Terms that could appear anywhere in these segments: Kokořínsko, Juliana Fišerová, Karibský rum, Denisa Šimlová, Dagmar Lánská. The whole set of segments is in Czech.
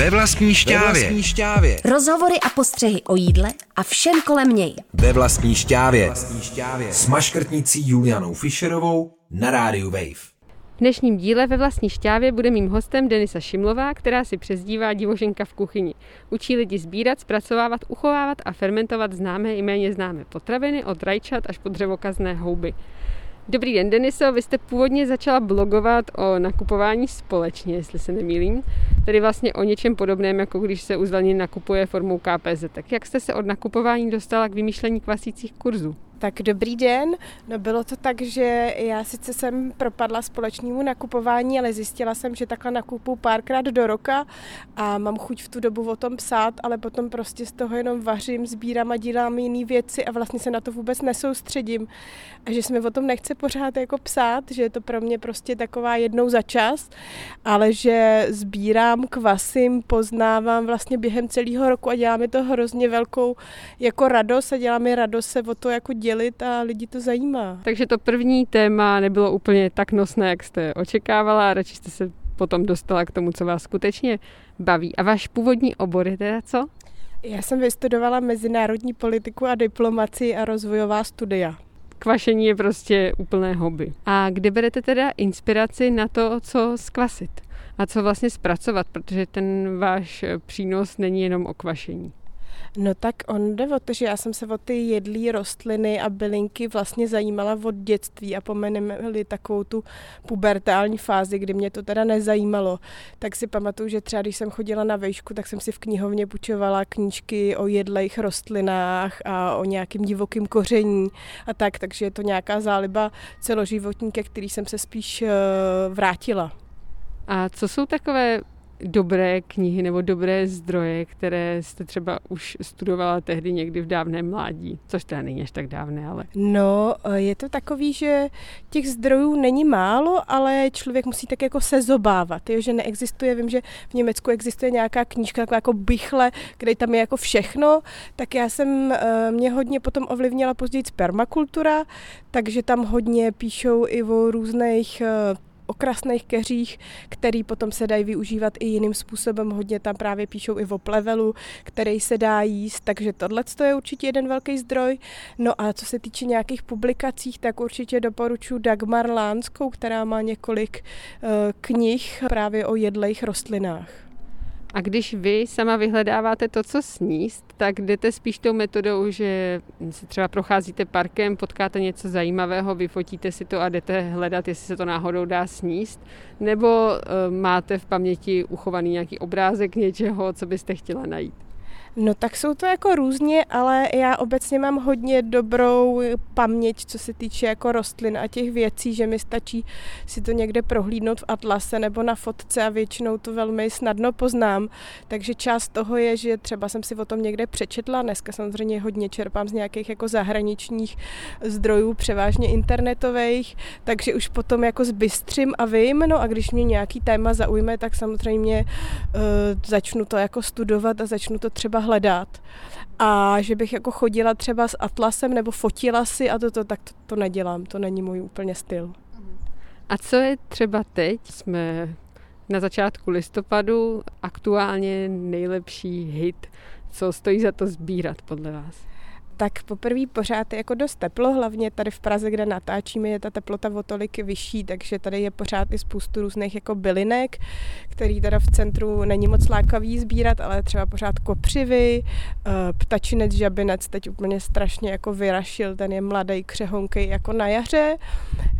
Ve vlastní šťávě. Rozhovory a postřehy o jídle a všem kolem něj. Ve vlastní šťávě. S maškrtnicí Julianou Fišerovou na rádiu Wave. V dnešním díle Ve vlastní šťávě bude mým hostem Denisa Šimlová, která si přezdívá divoženka v kuchyni. Učí lidi sbírat, zpracovávat, uchovávat a fermentovat známé i méně známé potraviny od rajčat až po dřevokazné houby. Dobrý den, Deniso, vy jste původně začala blogovat o nakupování společně, jestli se nemýlím, tedy vlastně o něčem podobném, jako když se u Zlanin nakupuje formou KPZ. Tak jak jste se od nakupování dostala k vymýšlení kvasících kurzů? Tak dobrý den, no bylo to tak, že já sice jsem propadla společnému nakupování, ale zjistila jsem, že takhle nakupuju párkrát do roka a mám chuť v tu dobu o tom psát, ale potom prostě z toho jenom vařím, sbírám a dělám jiné věci a vlastně se na to vůbec nesoustředím. A že se mi o tom nechce pořád jako psát, že je to pro mě prostě taková jednou za čas, ale že sbírám, kvasím, poznávám vlastně během celého roku a dělá mi to hrozně velkou jako radost a dělá mi radost se o to jako dělit a lidi to zajímá. Takže to první téma nebylo úplně tak nosné, jak jste očekávala, radši jste se potom dostala k tomu, co vás skutečně baví. A váš původní obor je teda co? Já jsem vystudovala mezinárodní politiku a diplomacii a rozvojová studia. Kvašení je prostě úplné hobby. A kde berete teda inspiraci na to, co zkvasit a co vlastně zpracovat, protože ten váš přínos není jenom o kvašení? No tak on jde o to, že já jsem se o ty jedlí rostliny a bylinky vlastně zajímala od dětství a pomeneme-li takovou tu pubertální fázi, kdy mě to teda nezajímalo. Tak si pamatuju, že třeba když jsem chodila na vejšku, tak jsem si v knihovně půjčovala knížky o jedlejch rostlinách a o nějakým divokým koření a tak, takže je to nějaká záliba celoživotní, ke který jsem se spíš vrátila. A co jsou takové dobré knihy nebo dobré zdroje, které jste třeba už studovala tehdy někdy v dávném mládí, což teda není až tak dávné, ale... No, je to takový, že těch zdrojů není málo, ale člověk musí tak jako se zobávat, jo? Že neexistuje, vím, že v Německu existuje nějaká knížka, taková jako bichle, kde tam je jako všechno, tak já jsem, mě hodně potom ovlivnila později permakultura, takže tam hodně píšou i o různých okrasných keřích, který potom se dají využívat i jiným způsobem. Hodně tam právě píšou i o plevelu, který se dá jíst, takže tohle je určitě jeden velký zdroj. No a co se týče nějakých publikací, tak určitě doporučuji Dagmar Lánskou, která má několik knih právě o jedlejch rostlinách. A když vy sama vyhledáváte to, co sníst, tak jdete spíš tou metodou, že se třeba procházíte parkem, potkáte něco zajímavého, vyfotíte si to a jdete hledat, jestli se to náhodou dá sníst, nebo máte v paměti uchovaný nějaký obrázek něčeho, co byste chtěla najít? No tak jsou to jako různě, ale já obecně mám hodně dobrou paměť, co se týče jako rostlin a těch věcí, že mi stačí si to někde prohlídnout v atlase nebo na fotce a většinou to velmi snadno poznám. Takže část toho je, že třeba jsem si o tom někde přečetla, dneska samozřejmě hodně čerpám z nějakých jako zahraničních zdrojů, převážně internetových, takže už potom jako zbystřím a vím, no a když mě nějaký téma zaujme, tak samozřejmě začnu to jako studovat a začnu to třeba hledat. A že bych jako chodila třeba s atlasem nebo fotila si a to nedělám. To není můj úplně styl. A co je třeba teď? Jsme na začátku listopadu, aktuálně nejlepší hit. Co stojí za to sbírat podle vás? Tak poprvé pořád je jako dost teplo, hlavně tady v Praze, kde natáčíme, je ta teplota o tolik vyšší, takže tady je pořád i spoustu různých jako bylinek, který teda v centru není moc lákavý sbírat, ale třeba pořád kopřivy, ptačinec, žabinec, teď úplně strašně jako vyrašil, ten je mladý, křehonkej jako na jaře.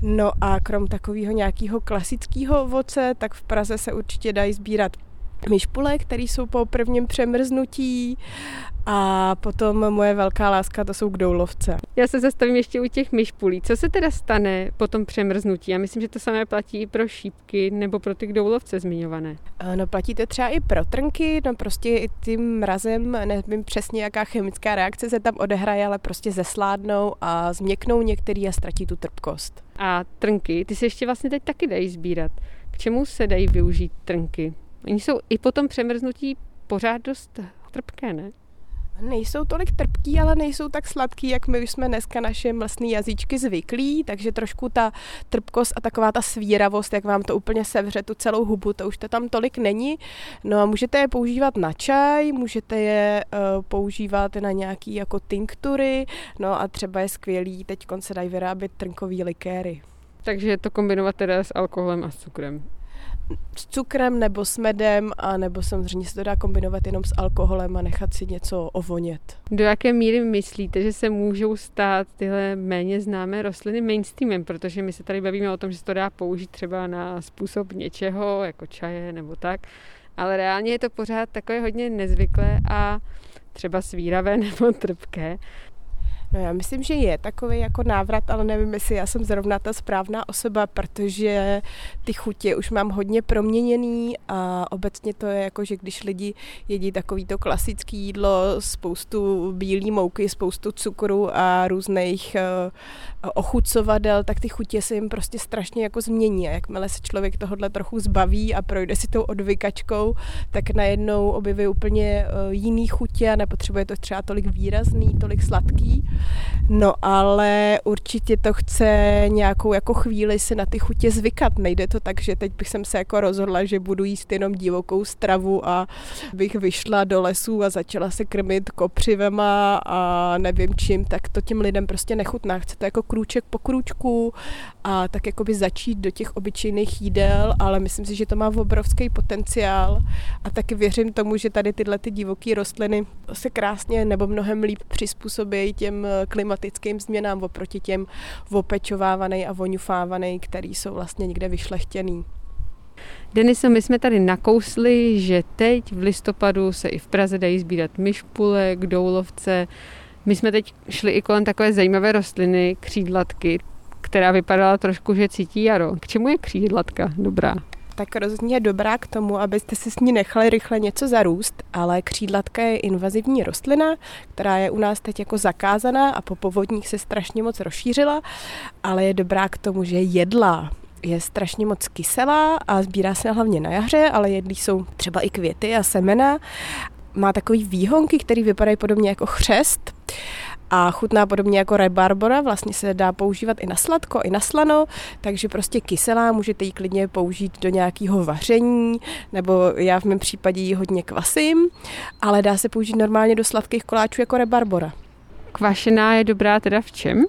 No a krom takového nějakého klasického ovoce, tak v Praze se určitě dají sbírat myšpule, které jsou po prvním přemrznutí a potom moje velká láska, to jsou kdoulovce. Já se zastavím ještě u těch myšpulí. Co se teda stane po tom přemrznutí? Já myslím, že to samé platí i pro šípky nebo pro ty kdoulovce zmiňované. No platí to třeba i pro trnky, no prostě i tím mrazem, nevím přesně jaká chemická reakce se tam odehraje, ale prostě zesládnou a změknou některý a ztratí tu trpkost. A trnky, ty se ještě vlastně teď taky dají sbírat. K čemu se dají využít trnky? Oni jsou i po tom přemrznutí pořád dost trpké, ne? Nejsou tolik trpký, ale nejsou tak sladký, jak my už jsme dneska naše mlsný jazyčky zvyklí, takže trošku ta trpkost a taková ta svíravost, jak vám to úplně sevře tu celou hubu, to už to tam tolik není. No a můžete je používat na čaj, můžete je používat na nějaký jako tinktury, no a třeba je skvělý, teďkon se dají vyrábět trnkový likéry. Takže to kombinovat teda s alkoholem a s cukrem. S cukrem nebo s medem, a nebo samozřejmě se to dá kombinovat jenom s alkoholem a nechat si něco ovonět. Do jaké míry myslíte, že se můžou stát tyhle méně známé rostliny mainstreamem? Protože my se tady bavíme o tom, že se to dá použít třeba na způsob něčeho, jako čaje nebo tak, ale reálně je to pořád takové hodně nezvyklé a třeba svíravé nebo trpké. No já myslím, že je takový jako návrat, ale nevím, jestli já jsem zrovna ta správná osoba, protože ty chutě už mám hodně proměněný a obecně to je jako, že když lidi jedí takovýto klasické jídlo, spoustu bílý mouky, spoustu cukru a různých ochucovadel, tak ty chutě se jim prostě strašně jako změní. A jakmile se člověk tohodle trochu zbaví a projde si tou odvykačkou, tak najednou objeví úplně jiný chutě a nepotřebuje to třeba tolik výrazný, tolik sladký. No ale určitě to chce nějakou jako chvíli si na ty chutě zvykat. Nejde to tak, že teď bych jsem se jako rozhodla, že budu jíst jenom divokou stravu a bych vyšla do lesů a začala se krmit kopřivema a nevím čím, tak to těm lidem prostě nechutná. Chce to jako krůček po krůčku a tak jakoby začít do těch obyčejných jídel, ale myslím si, že to má obrovský potenciál a taky věřím tomu, že tady tyhle ty divoké rostliny se krásně nebo mnohem líp přizpůsobí těm klimatickým změnám oproti těm opečovávanej a voňufávanej, který jsou vlastně někde vyšlechtěný. Deniso, my jsme tady nakousli, že teď v listopadu se i v Praze dají sbírat myšpule, doulovce. My jsme teď šli i kolem takové zajímavé rostliny, křídlatky, která vypadala trošku, že cítí jaro. K čemu je křídlatka dobrá? Tak rozhodně dobrá k tomu, abyste si s ní nechali rychle něco zarůst, ale křídlatka je invazivní rostlina, která je u nás teď jako zakázaná a po povodních se strašně moc rozšířila, ale je dobrá k tomu, že je jedlá. Je strašně moc kyselá a sbírá se hlavně na jaře, ale jedlí jsou třeba i květy a semena. Má takový výhonky, které vypadají podobně jako chřest a chutná podobně jako rabarbora, vlastně se dá používat i na sladko, i na slano, takže prostě kyselá, můžete ji klidně použít do nějakého vaření, nebo já v mém případě ji hodně kvasím, ale dá se použít normálně do sladkých koláčů jako rabarbora. Kvašená je dobrá teda v čem?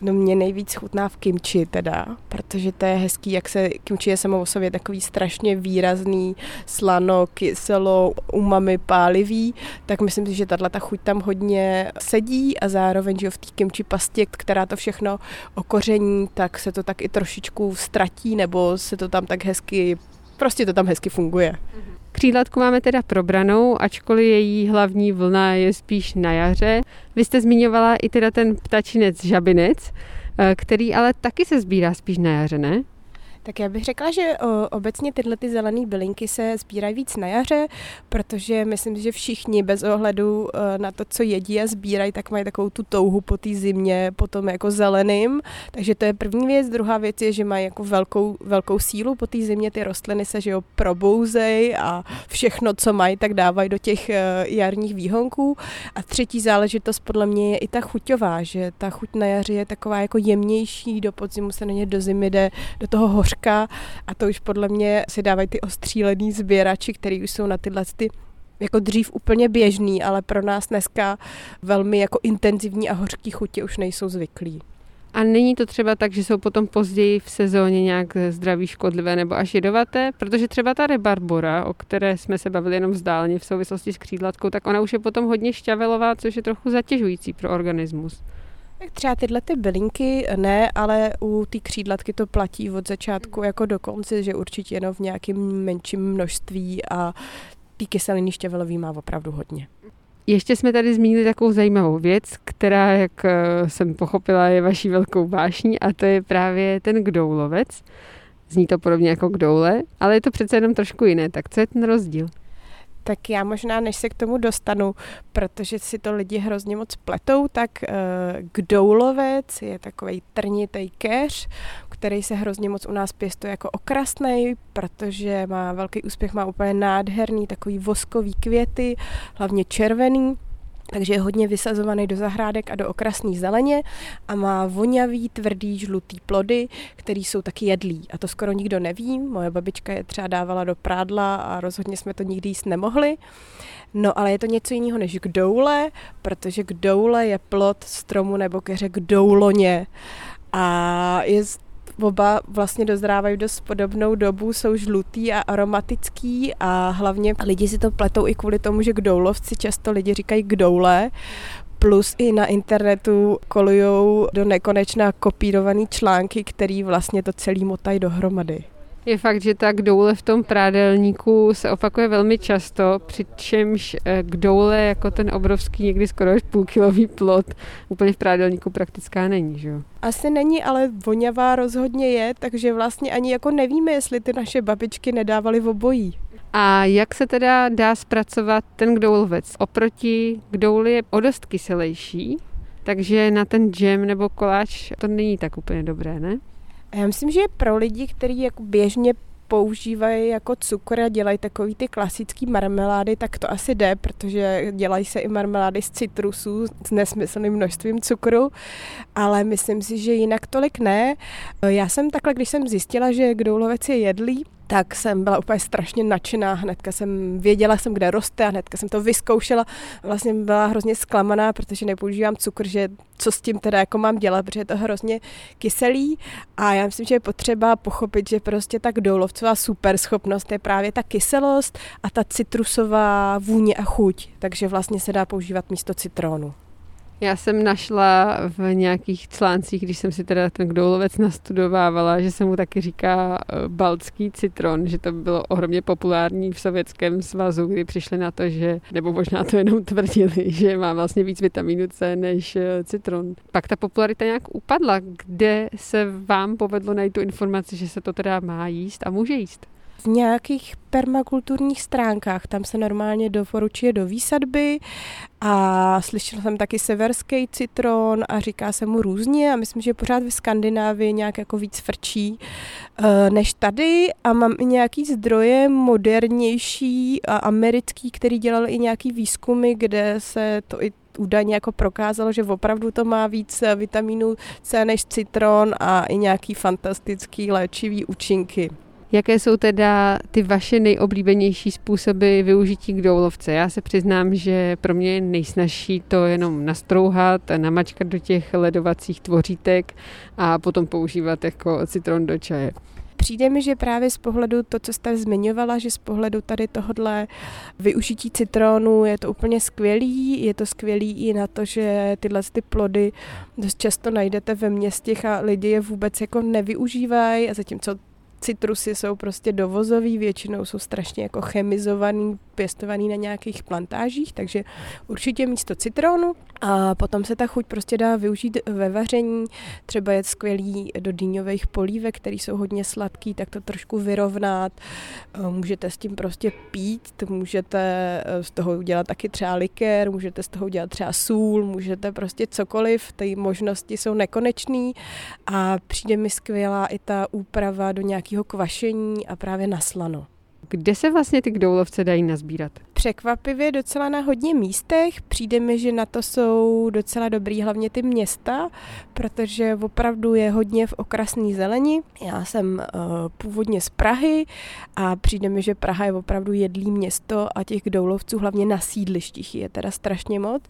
No mě nejvíc chutná v kimči teda, protože to je hezký, jak se kimči je samo o sobě takový strašně výrazný, slano, kyselo, umami, pálivý, tak myslím si, že tato chuť tam hodně sedí a zároveň, že v té kimči pastě, která to všechno okoření, tak se to tak i trošičku ztratí, nebo se to tam tak hezky, prostě to tam hezky funguje. Křídlatku máme teda probranou, ačkoliv její hlavní vlna je spíš na jaře. Vy jste zmiňovala i teda ten ptačinec žabinec, který ale taky se sbírá spíš na jaře, ne? Tak já bych řekla, že obecně tyhle ty zelené bylinky se sbírají víc na jaře, protože myslím, že všichni bez ohledu na to, co jedí a sbírají, tak mají takovou tu touhu po té zimě, potom jako zeleným. Takže to je první věc. Druhá věc je, že mají jako velkou sílu po té zimě, ty rostliny se že jo, probouzejí a všechno, co mají, tak dávají do těch jarních výhonků. A třetí záležitost podle mě je i ta chuťová, že ta chuť na jaře je taková jako jemnější, do podzimu se na ně do zimy jde, do toho hořka. A to už podle mě si dávají ty ostřílený sběrači, který už jsou na tyhle ty jako dřív úplně běžný, ale pro nás dneska velmi jako intenzivní a hořký chutě už nejsou zvyklí. A není to třeba tak, že jsou potom později v sezóně nějak zdraví škodlivé nebo až jedovaté? Protože třeba ta rebarbora, o které jsme se bavili jenom vzdáleně v souvislosti s křídlatkou, tak ona už je potom hodně šťavelová, což je trochu zatěžující pro organismus. Tak třeba tyhle ty bylinky ne, ale u té křídlatky to platí od začátku jako do konce, že určitě jenom v nějakém menším množství a ty kyseliny šťavelový má opravdu hodně. Ještě jsme tady zmínili takovou zajímavou věc, která, jak jsem pochopila, je vaší velkou vášní a to je právě ten kdoulovec. Zní to podobně jako kdoule, ale je to přece jenom trošku jiné, tak co je ten rozdíl? Tak já možná, než se k tomu dostanu, protože si to lidi hrozně moc pletou, tak kdoulovec je takovej trnitej keř, který se hrozně moc u nás pěstuje jako okrasnej, protože má velký úspěch, má úplně nádherný takový voskový květy, hlavně červený. Takže je hodně vysazovaný do zahrádek a do okrasné zeleně a má vonavý, tvrdý, žlutý plody, který jsou taky jedlí. A to skoro nikdo neví, moje babička je třeba dávala do prádla a rozhodně jsme to nikdy jíst nemohli. No ale je to něco jiného než kdoule, protože kdoule je plod stromu nebo keře kdouloně. A je oba vlastně dozrávají dost podobnou dobu, jsou žlutý a aromatický a hlavně lidi si to pletou i kvůli tomu, že kdoulovci často lidi říkají kdoule, plus i na internetu kolujou do nekonečna kopírovaný články, který vlastně to celý motají dohromady. Je fakt, že ta kdoule v tom prádelníku se opakuje velmi často, přičemž kdoule jako ten obrovský, někdy skoro až půlkilový plod, úplně v prádelníku praktická není, že jo? Asi není, ale voňavá rozhodně je, takže vlastně ani jako nevíme, jestli ty naše babičky nedávaly obojí. A jak se teda dá zpracovat ten kdoulovec? Oproti kdouli je o dost kyselejší, takže na ten džem nebo koláč to není tak úplně dobré, ne? Já myslím, že pro lidi, kteří jako běžně používají jako cukr a dělají takový ty klasický marmelády, tak to asi jde, protože dělají se i marmelády z citrusů s nesmyslným množstvím cukru, ale myslím si, že jinak tolik ne. Já jsem takhle, když jsem zjistila, že kdoulovec je jedlý, tak jsem byla úplně strašně nadšená, hnedka jsem věděla, kde roste a hnedka jsem to vyzkoušela. Vlastně byla hrozně zklamaná, protože nepoužívám cukr, že co s tím teda jako mám dělat, protože je to hrozně kyselý a já myslím, že je potřeba pochopit, že prostě ta kdoulovcová superschopnost je právě ta kyselost a ta citrusová vůně a chuť, takže vlastně se dá používat místo citrónu. Já jsem našla v nějakých článcích, když jsem si teda ten kdoulovec nastudovávala, že se mu taky říká baltský citron, že to bylo ohromně populární v Sovětském svazu, kdy přišli na to, že, nebo možná to jenom tvrdili, že má vlastně víc vitamínu C než citron. Pak ta popularita nějak upadla. Kde se vám povedlo najít tu informaci, že se to teda má jíst a může jíst? V nějakých permakulturních stránkách, tam se normálně doporučuje do výsadby a slyšela jsem taky severský citron a říká se mu různě a myslím, že pořád ve Skandinávii nějak jako víc frčí než tady a mám i nějaký zdroje modernější a americký, který dělal i nějaký výzkumy, kde se to i údajně jako prokázalo, že opravdu to má víc vitamínu C než citron a i nějaký fantastický léčivý účinky. Jaké jsou teda ty vaše nejoblíbenější způsoby využití kdoulovce? Já se přiznám, že pro mě je nejsnažší to jenom nastrouhat, namačkat do těch ledovacích tvořítek a potom používat jako citron do čaje. Přijde mi, že právě z pohledu to, co jste zmiňovala, že z pohledu tady tohodle využití citronu je to úplně skvělý. Je to skvělý i na to, že tyhle ty plody dost často najdete ve městech a lidi je vůbec jako nevyužívají a zatímco citrusy jsou prostě dovozový, většinou jsou strašně jako chemizovaný, pěstovaný na nějakých plantážích, takže určitě místo citronu a potom se ta chuť prostě dá využít ve vaření, třeba je skvělý do dýňových polívek, které jsou hodně sladký, tak to trošku vyrovnat, můžete s tím prostě pít, můžete z toho udělat taky třeba likér, můžete z toho udělat třeba sůl, můžete prostě cokoliv, ty možnosti jsou nekonečný a přijde mi skvělá i ta úprava do nějakých kvašení a právě na slano. Kde se vlastně ty kdoulovce dají nazbírat? Překvapivě docela na hodně místech. Přijde mi, že na to jsou docela dobrý hlavně ty města, protože opravdu je hodně v okrasné zeleni. Já jsem původně z Prahy a přijde mi, že Praha je opravdu jedlý město a těch kdoulovců hlavně na sídlištích je teda strašně moc.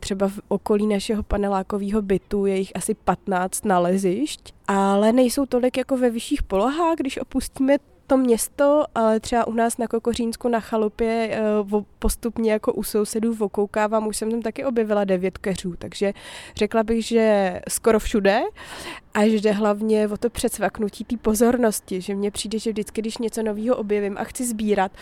Třeba v okolí našeho panelákového bytu je jich asi 15 nalezišť, ale nejsou tolik jako ve vyšších polohách, když opustíme to město, ale třeba u nás na Kokořínsku na chalupě postupně jako u sousedů okoukávám, už jsem tam taky objevila 9 keřů, takže řekla bych, že skoro všude a že jde hlavně o to přecvaknutí té pozornosti, že mně přijde, že vždycky, když něco nového objevím a chci sbírat,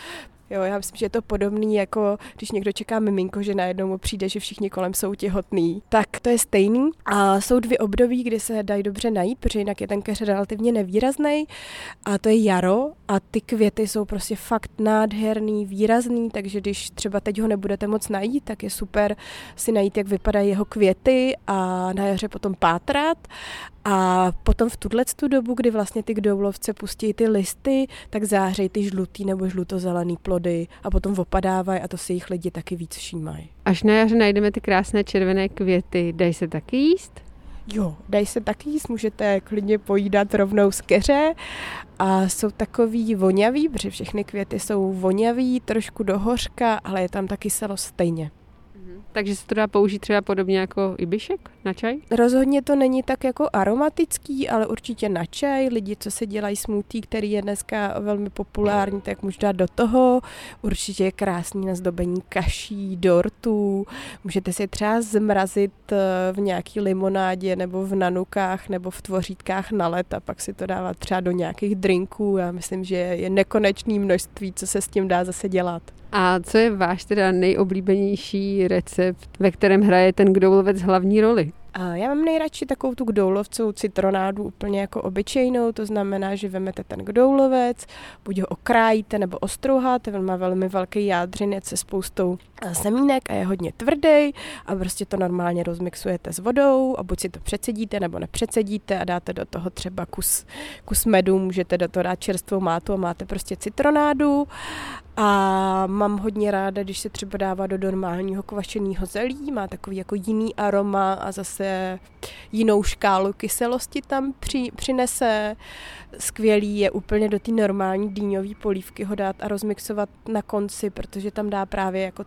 jo, já myslím, že je to podobný, jako když někdo čeká miminko, že najednou mu přijde, že všichni kolem jsou těhotný. Tak to je stejný. A jsou dvě období, kdy se dají dobře najít, protože jinak je ten keř relativně nevýrazný. A to je jaro A ty květy jsou prostě fakt nádherný, výrazný, takže když třeba teď ho nebudete moc najít, tak je super si najít, jak vypadají jeho květy a na jaře potom pátrat. A potom v tuhletu dobu, kdy vlastně ty kdoulovce pustí ty listy, tak zářejí ty žlutý nebo žlutozelený plody a potom opadávají a to si jich lidi taky víc všímají. Až na jaře najdeme ty krásné červené květy, dají se taky jíst? Jo, dají se taky jíst, můžete klidně pojídat rovnou z keře a jsou takový vonavý, protože všechny květy jsou vonavý, trošku do hořka, ale je tam ta kyselost stejně. Takže se to dá použít třeba podobně jako ibišek na čaj? Rozhodně to není tak jako aromatický, ale určitě na čaj. Lidi, co se dělají smoothie, který je dneska velmi populární, tak můžu dát do toho. Určitě je krásný na zdobení kaší, dortů. Můžete si třeba zmrazit v nějaký limonádě nebo v nanukách nebo v tvořítkách na led a pak si to dávat třeba do nějakých drinků. Já myslím, že je nekonečné množství, co se s tím dá zase dělat. A co je váš teda nejoblíbenější recept, ve kterém hraje ten kdoulovec hlavní roli? A já mám nejradši takovou tu kdoulovcovou citronádu úplně jako obyčejnou, to znamená, že vemete ten kdoulovec, buď ho okrájíte nebo ostrouháte, on má velmi velký jádřinec se spoustou semínek a je hodně tvrdý a prostě to normálně rozmixujete s vodou a buď si to přecedíte nebo nepřecedíte a dáte do toho třeba kus medu, můžete do toho dát čerstvou mátu a máte prostě citronádu. A mám hodně ráda, když se třeba dává do normálního kvašeného zelí, má takový jako jiný aroma a zase jinou škálu kyselosti tam přinese. Skvělý je úplně do té normální dýňové polívky ho dát a rozmixovat na konci, protože tam dá právě jako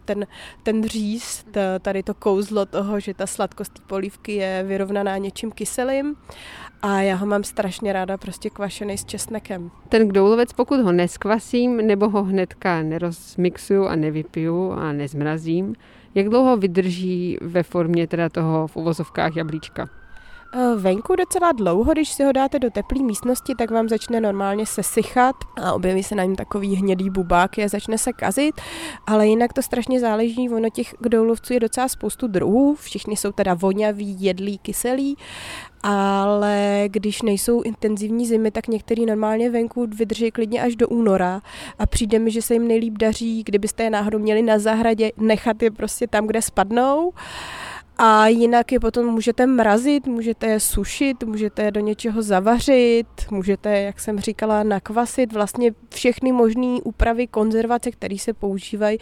ten říz, tady to kouzlo toho, že ta sladkost té polívky je vyrovnaná něčím kyselým. A já ho mám strašně ráda, prostě kvašený s česnekem. Ten kdoulovec, pokud ho neskvasím nebo ho hnedka nerozmixuju a nevypiju a nezmrazím, jak dlouho vydrží ve formě teda toho v uvozovkách jablíčka? Venku docela dlouho, když si ho dáte do teplé místnosti, tak vám začne normálně sesychat a objeví se na něm takový hnědý bubáky a začne se kazit, ale jinak to strašně záleží, ono těch kdoulovců je docela spoustu druhů, všichni jsou teda voňavý, jedlí, kyselí, ale když nejsou intenzivní zimy, tak některý normálně venku vydrží klidně až do února a přijde mi, že se jim nejlíp daří, kdybyste je náhodou měli na zahradě, nechat je prostě tam, kde spadnou. A jinak je potom můžete mrazit, můžete je sušit, můžete je do něčeho zavařit, můžete, jak jsem říkala, nakvasit. Vlastně všechny možné úpravy konzervace, které se používají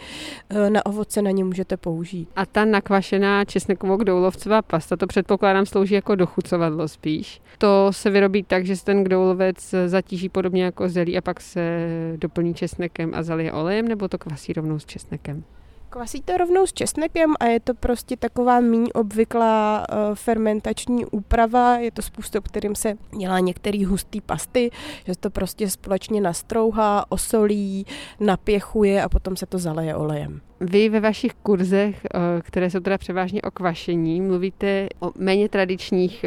na ovoce, na ně můžete použít. A ta nakvašená česnekovo-kdoulovcová pasta, to předpokládám slouží jako dochucovadlo spíš. To se vyrobí tak, že se ten kdoulovec zatíží podobně jako zelí a pak se doplní česnekem a zalije olejem, nebo to kvasí rovnou s česnekem? Kvasí to rovnou s česnekem a je to prostě taková míň obvyklá fermentační úprava. Je to způsob, kterým se dělá některé husté pasty, že to prostě společně nastrouhá, osolí, napěchuje a potom se to zaleje olejem. Vy ve vašich kurzech, které jsou teda převážně o kvašení, mluvíte o méně tradičních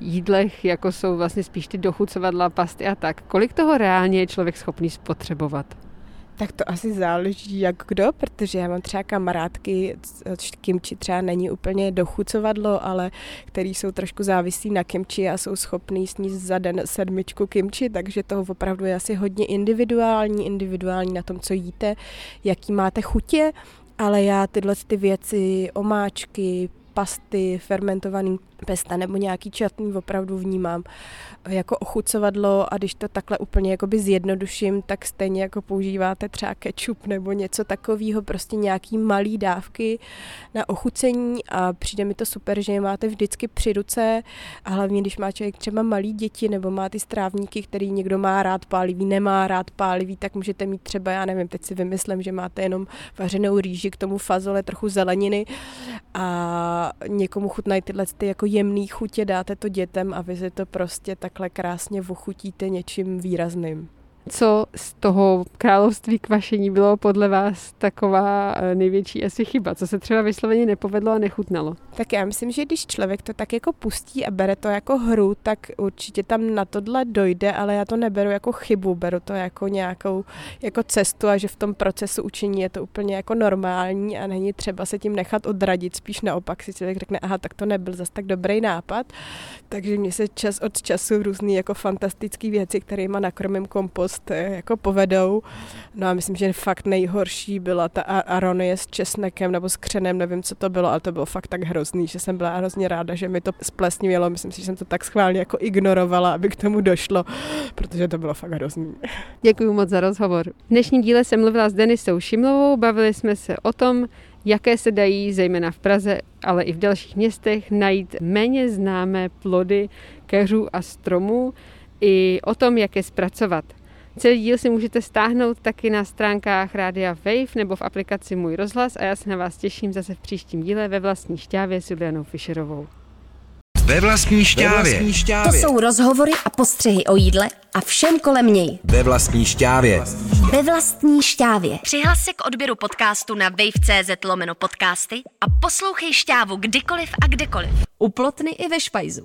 jídlech, jako jsou vlastně spíš ty dochucovadla, pasty a tak. Kolik toho reálně je člověk schopný spotřebovat? Tak to asi záleží jak kdo, protože já mám třeba kamarádky, kimči třeba není úplně dochucovadlo, ale který jsou trošku závislí na kimči a jsou schopní sníst za den 7 kimči, takže toho opravdu je asi hodně individuální na tom, co jíte, jaký máte chutě, ale já tyhle ty věci, omáčky, pasty, fermentovaný pesta nebo nějaký čatný opravdu vnímám jako ochucovadlo a když to takhle úplně jakoby zjednoduším, tak stejně jako používáte třeba kečup nebo něco takového, prostě nějaký malý dávky na ochucení a přijde mi to super, že je máte vždycky při ruce a hlavně, když má člověk třeba malý děti nebo má ty strávníky, který někdo má rád pálivý, nemá rád pálivý, tak můžete mít třeba, já nevím, teď si vymyslím, že máte jenom vařenou rýži, k tomu fazole, trochu zeleniny a někomu chutnají tyhle ty jako jemný chutě, dáte to dětem a vy si to prostě takhle krásně ochutíte něčím výrazným. Co z toho království kvašení bylo podle vás taková největší asi chyba? Co se třeba vysloveně nepovedlo a nechutnalo? Tak já myslím, že když člověk to tak jako pustí a bere to jako hru, tak určitě tam na tohle dojde, ale já to neberu jako chybu, beru to jako nějakou jako cestu a že v tom procesu učení je to úplně jako normální a není třeba se tím nechat odradit, spíš naopak si člověk řekne, aha, tak to nebyl zas tak dobrý nápad, takže mě se čas od času různý jako fantastický věci, kterýma nakrmím kompost blbosti jako povedou. No a myslím, že fakt nejhorší byla ta aronie s česnekem nebo s křenem, nevím, co to bylo, ale to bylo fakt tak hrozný, že jsem byla hrozně ráda, že mi to splesnivělo. Myslím si, že jsem to tak schválně jako ignorovala, aby k tomu došlo, protože to bylo fakt hrozný. Děkuji moc za rozhovor. V dnešním díle jsem mluvila s Denisou Šimlovou, bavili jsme se o tom, jaké se dají, zejména v Praze, ale i v dalších městech, najít méně známé plody keřů a stromů, i o tom, jak je zpracovat. Celý díl si můžete stáhnout taky na stránkách Rádia Wave nebo v aplikaci Můj rozhlas a já se na vás těším zase v příštím díle Ve vlastní šťávě s Julianou Fišerovou. Ve vlastní šťávě. To jsou rozhovory a postřehy o jídle a všem kolem něj. Ve vlastní šťávě. Ve vlastní šťávě. Přihlas se k odběru podcastu na wave.cz/podcasty a poslouchej Šťávu kdykoliv a kdekoliv. U Plotny i ve špajzu.